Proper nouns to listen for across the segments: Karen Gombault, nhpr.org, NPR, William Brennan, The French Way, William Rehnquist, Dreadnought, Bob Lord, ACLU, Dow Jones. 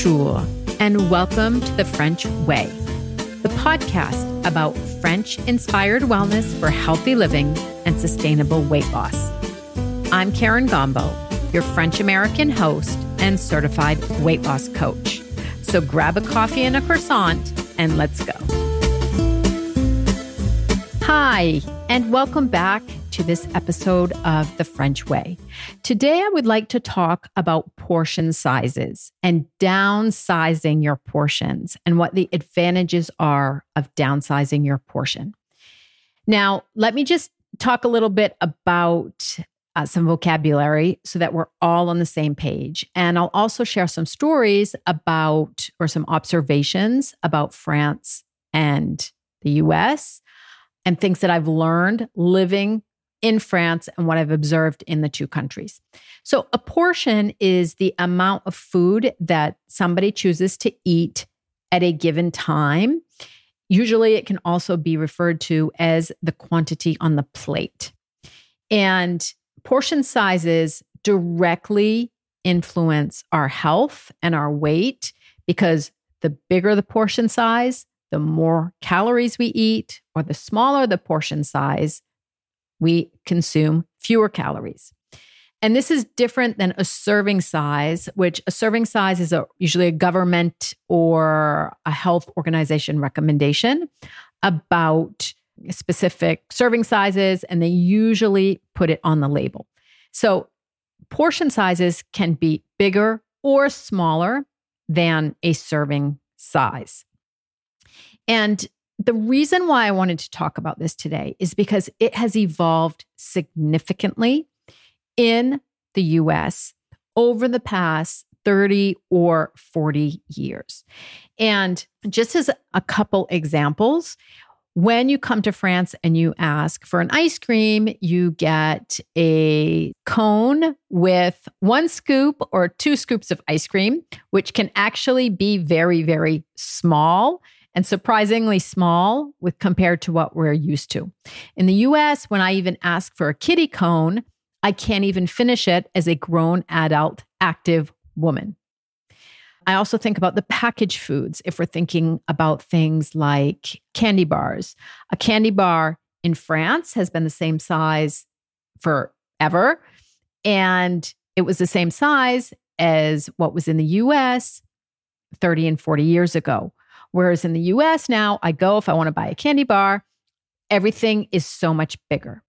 Bonjour, and welcome to The French Way, the podcast about French-inspired wellness for healthy living and sustainable weight loss. I'm Karen Gombault, your French-American host and certified weight loss coach. So grab a coffee and a croissant, and let's go. Hi, and welcome back to this episode of The French Way. Today, I would like to talk about portion sizes and downsizing your portions and what the advantages are of downsizing your portion. Now, let me just talk a little bit about some vocabulary so that we're all on the same page. And I'll also share some stories about, or some observations about France and the US and things that I've learned living in France and what I've observed in the two countries. So a portion is the amount of food that somebody chooses to eat at a given time. Usually it can also be referred to as the quantity on the plate. And portion sizes directly influence our health and our weight because the bigger the portion size, the more calories we eat, or the smaller the portion size, we consume fewer calories. And this is different than a serving size, which a serving size is usually a government or a health organization recommendation about specific serving sizes, and they usually put it on the label. So portion sizes can be bigger or smaller than a serving size. And the reason why I wanted to talk about this today is because it has evolved significantly in the US over the past 30 or 40 years. And just as a couple examples, when you come to France and you ask for an ice cream, you get a cone with 1 scoop or 2 scoops of ice cream, which can actually be very, very small. And surprisingly small with compared to what we're used to. In the US, when I even ask for a kiddie cone, I can't even finish it as a grown adult active woman. I also think about the packaged foods if we're thinking about things like candy bars. A candy bar in France has been the same size forever, and it was the same size as what was in the US 30 and 40 years ago. Whereas in the US now, I go, if I want to buy a candy bar, everything is so much bigger.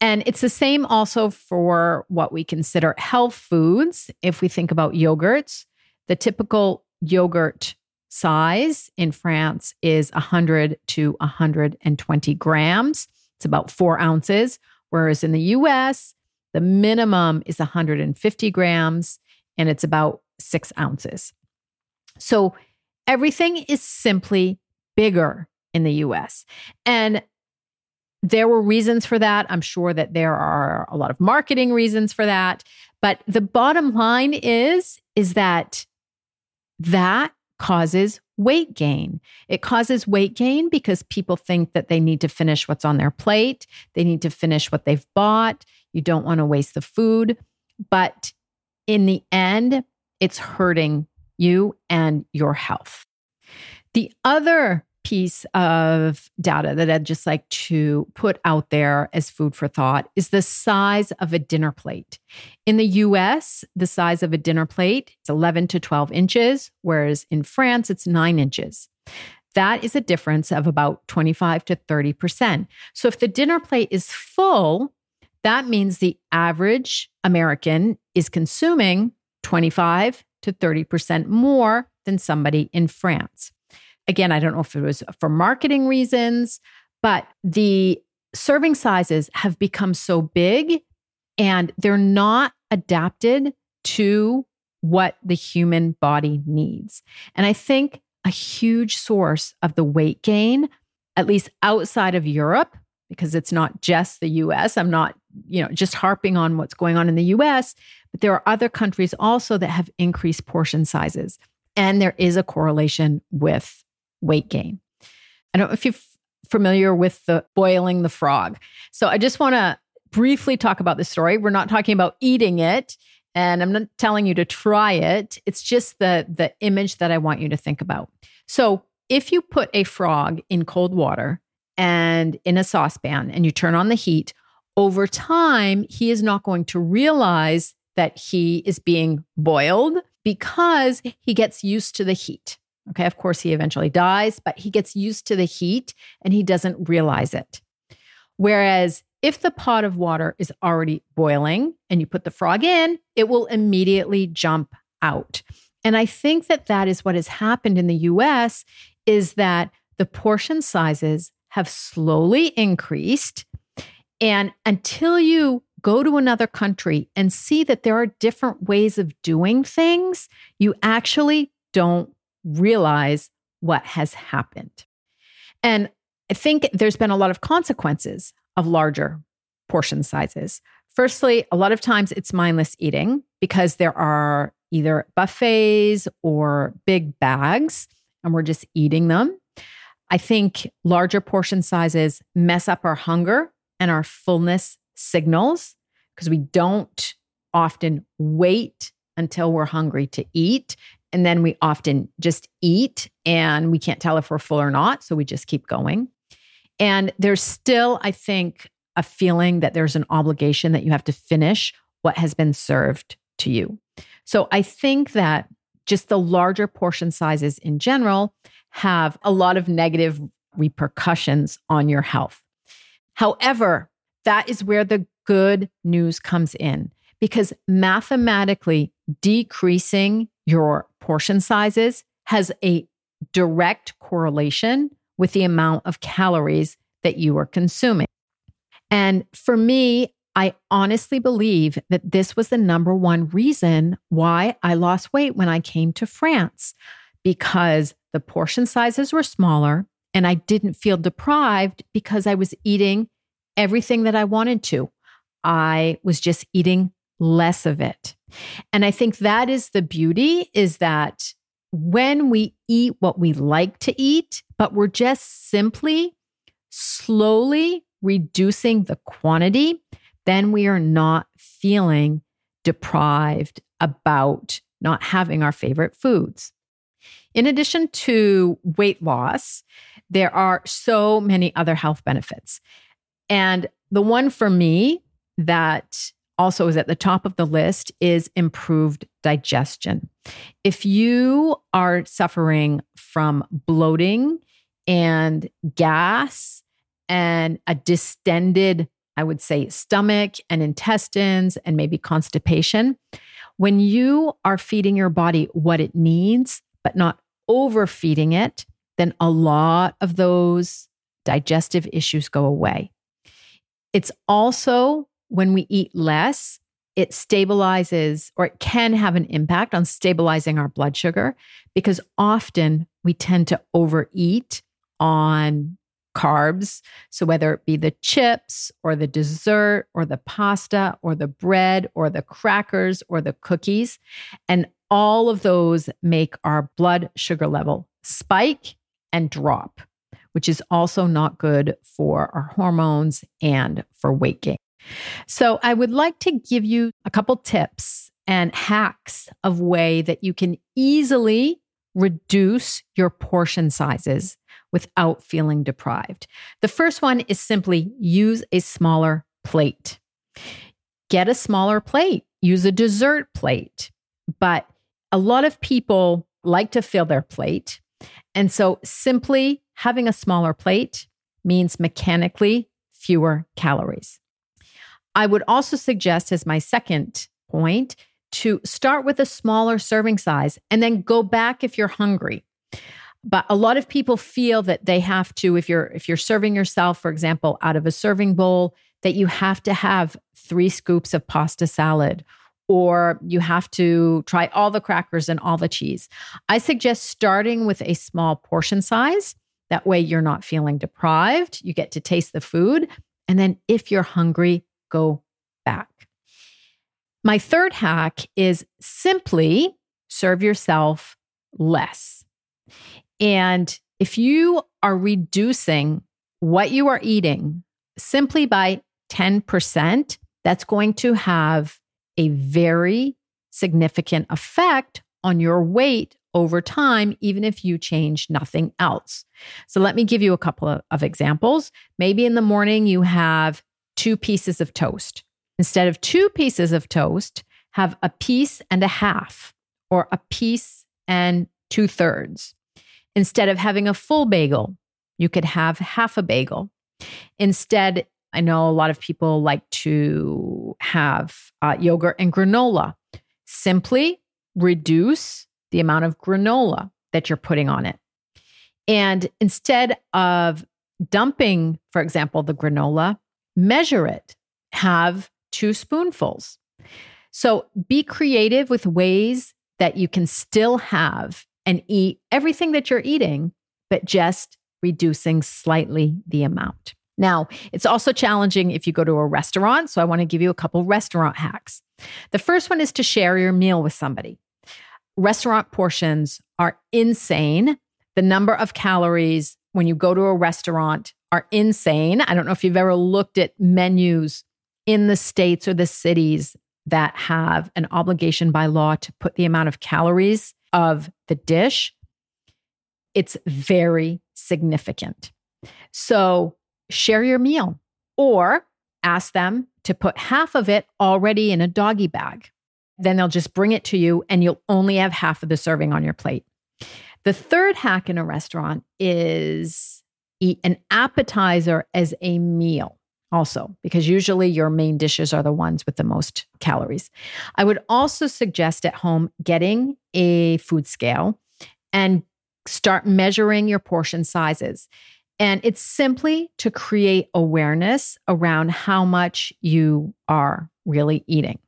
And it's the same also for what we consider health foods. If we think about yogurts, the typical yogurt size in France is 100 to 120 grams. It's about 4 ounces. Whereas in the US, the minimum is 150 grams and it's about 6 ounces. So everything is simply bigger in the US. And there were reasons for that. I'm sure that there are a lot of marketing reasons for that. But the bottom line is that causes weight gain. It causes weight gain because people think that they need to finish what's on their plate. They need to finish what they've bought. You don't want to waste the food. But in the end, it's hurting you and your health. The other piece of data that I'd just like to put out there as food for thought is the size of a dinner plate. In the US, the size of a dinner plate is 11 to 12 inches, whereas in France, it's 9 inches. That is a difference of about 25 to 30%. So if the dinner plate is full, that means the average American is consuming 25 to 30% more than somebody in France. Again, I don't know if it was for marketing reasons, but the serving sizes have become so big and they're not adapted to what the human body needs. And I think a huge source of the weight gain, at least outside of Europe, because it's not just the US. I'm not, just harping on what's going on in the US, but there are other countries also that have increased portion sizes. And there is a correlation with weight gain. I don't know if you're familiar with the boiling the frog. So I just want to briefly talk about this story. We're not talking about eating it And I'm not telling you to try it. It's just the image that I want you to think about. So if you put a frog in cold water and in a saucepan and you turn on the heat, over time, he is not going to realize that he is being boiled because he gets used to the heat. Okay, of course, he eventually dies, but he gets used to the heat and he doesn't realize it. Whereas if the pot of water is already boiling and you put the frog in, it will immediately jump out. And I think that that is what has happened in the US, is that the portion sizes have slowly increased. And until you go to another country and see that there are different ways of doing things, you actually don't realize what has happened. And I think there's been a lot of consequences of larger portion sizes. Firstly, a lot of times it's mindless eating because there are either buffets or big bags, and we're just eating them. I think larger portion sizes mess up our hunger and our fullness signals because we don't often wait until we're hungry to eat. And then we often just eat and we can't tell if we're full or not. So we just keep going. And there's still, I think, a feeling that there's an obligation that you have to finish what has been served to you. So I think that just the larger portion sizes in general have a lot of negative repercussions on your health. However, that is where the good news comes in, because mathematically decreasing your portion sizes has a direct correlation with the amount of calories that you are consuming. And for me, I honestly believe that this was the number one reason why I lost weight when I came to France, because the portion sizes were smaller and I didn't feel deprived because I was eating everything that I wanted to. I was just eating less of it. And I think that is the beauty, is that when we eat what we like to eat, but we're just simply slowly reducing the quantity, then we are not feeling deprived about not having our favorite foods. In addition to weight loss, there are so many other health benefits. And the one for me that also is at the top of the list is improved digestion. If you are suffering from bloating and gas and a distended, I would say, stomach and intestines and maybe constipation, when you are feeding your body what it needs, but not overfeeding it, then a lot of those digestive issues go away. It's also, when we eat less, it stabilizes, or it can have an impact on stabilizing our blood sugar, because often we tend to overeat on carbs. So whether it be the chips or the dessert or the pasta or the bread or the crackers or the cookies, and all of those make our blood sugar level spike and drop, which is also not good for our hormones and for weight gain. So I would like to give you a couple tips and hacks of way that you can easily reduce your portion sizes without feeling deprived. The first one is simply use a smaller plate. Get a smaller plate. Use a dessert plate. But a lot of people like to fill their plate. And so simply having a smaller plate means mechanically fewer calories. I would also suggest, as my second point, to start with a smaller serving size and then go back if you're hungry. But a lot of people feel that they have to, if you're serving yourself, for example, out of a serving bowl, that you have to have 3 scoops of pasta salad, or you have to try all the crackers and all the cheese. I suggest starting with a small portion size. That way you're not feeling deprived. You get to taste the food. And then if you're hungry, go back. My third hack is simply serve yourself less. And if you are reducing what you are eating simply by 10%, that's going to have a very significant effect on your weight over time, even if you change nothing else. So let me give you a couple of examples. Maybe in the morning you have 2 pieces of toast. Instead of 2 pieces of toast, have a piece and a half or a piece and 2/3. Instead of having a full bagel, you could have half a bagel. Instead, I know a lot of people like to have yogurt and granola. Simply reduce the amount of granola that you're putting on it. And instead of dumping, for example, the granola, measure it. Have 2 spoonfuls. So be creative with ways that you can still have and eat everything that you're eating, but just reducing slightly the amount. Now, it's also challenging if you go to a restaurant, so I want to give you a couple restaurant hacks. The first one is to share your meal with somebody. Restaurant portions are insane. The number of calories when you go to a restaurant are insane. I don't know if you've ever looked at menus in the states or the cities that have an obligation by law to put the amount of calories of the dish. It's very significant. So share your meal or ask them to put half of it already in a doggy bag. Then they'll just bring it to you and you'll only have half of the serving on your plate. The third hack in a restaurant is eat an appetizer as a meal also, because usually your main dishes are the ones with the most calories. I would also suggest at home getting a food scale and start measuring your portion sizes. And it's simply to create awareness around how much you are really eating.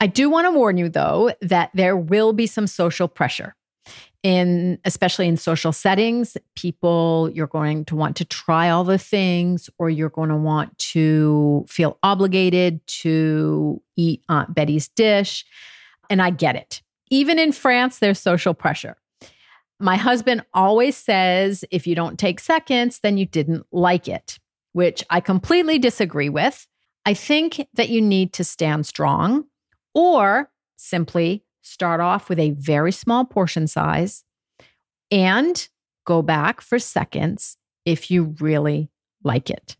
I do want to warn you, though, that there will be some social pressure. Especially in social settings, you're going to want to try all the things, or you're going to want to feel obligated to eat Aunt Betty's dish. And I get it. Even in France, there's social pressure. My husband always says, if you don't take seconds, then you didn't like it, which I completely disagree with. I think that you need to stand strong or simply start off with a very small portion size and go back for seconds if you really like it.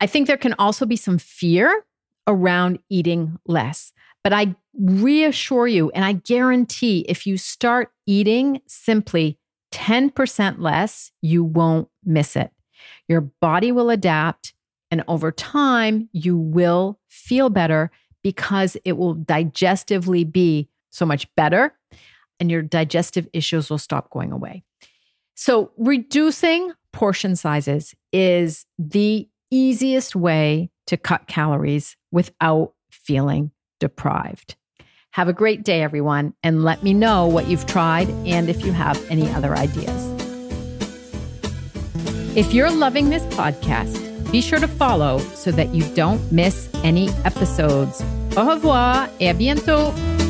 I think there can also be some fear around eating less, but I reassure you, and I guarantee if you start eating simply 10% less, you won't miss it. Your body will adapt, and over time, you will feel better because it will digestively be so much better and your digestive issues will stop going away. So reducing portion sizes is the easiest way to cut calories without feeling deprived. Have a great day, everyone, and let me know what you've tried and if you have any other ideas. If you're loving this podcast, be sure to follow so that you don't miss any episodes. Au revoir et à bientôt!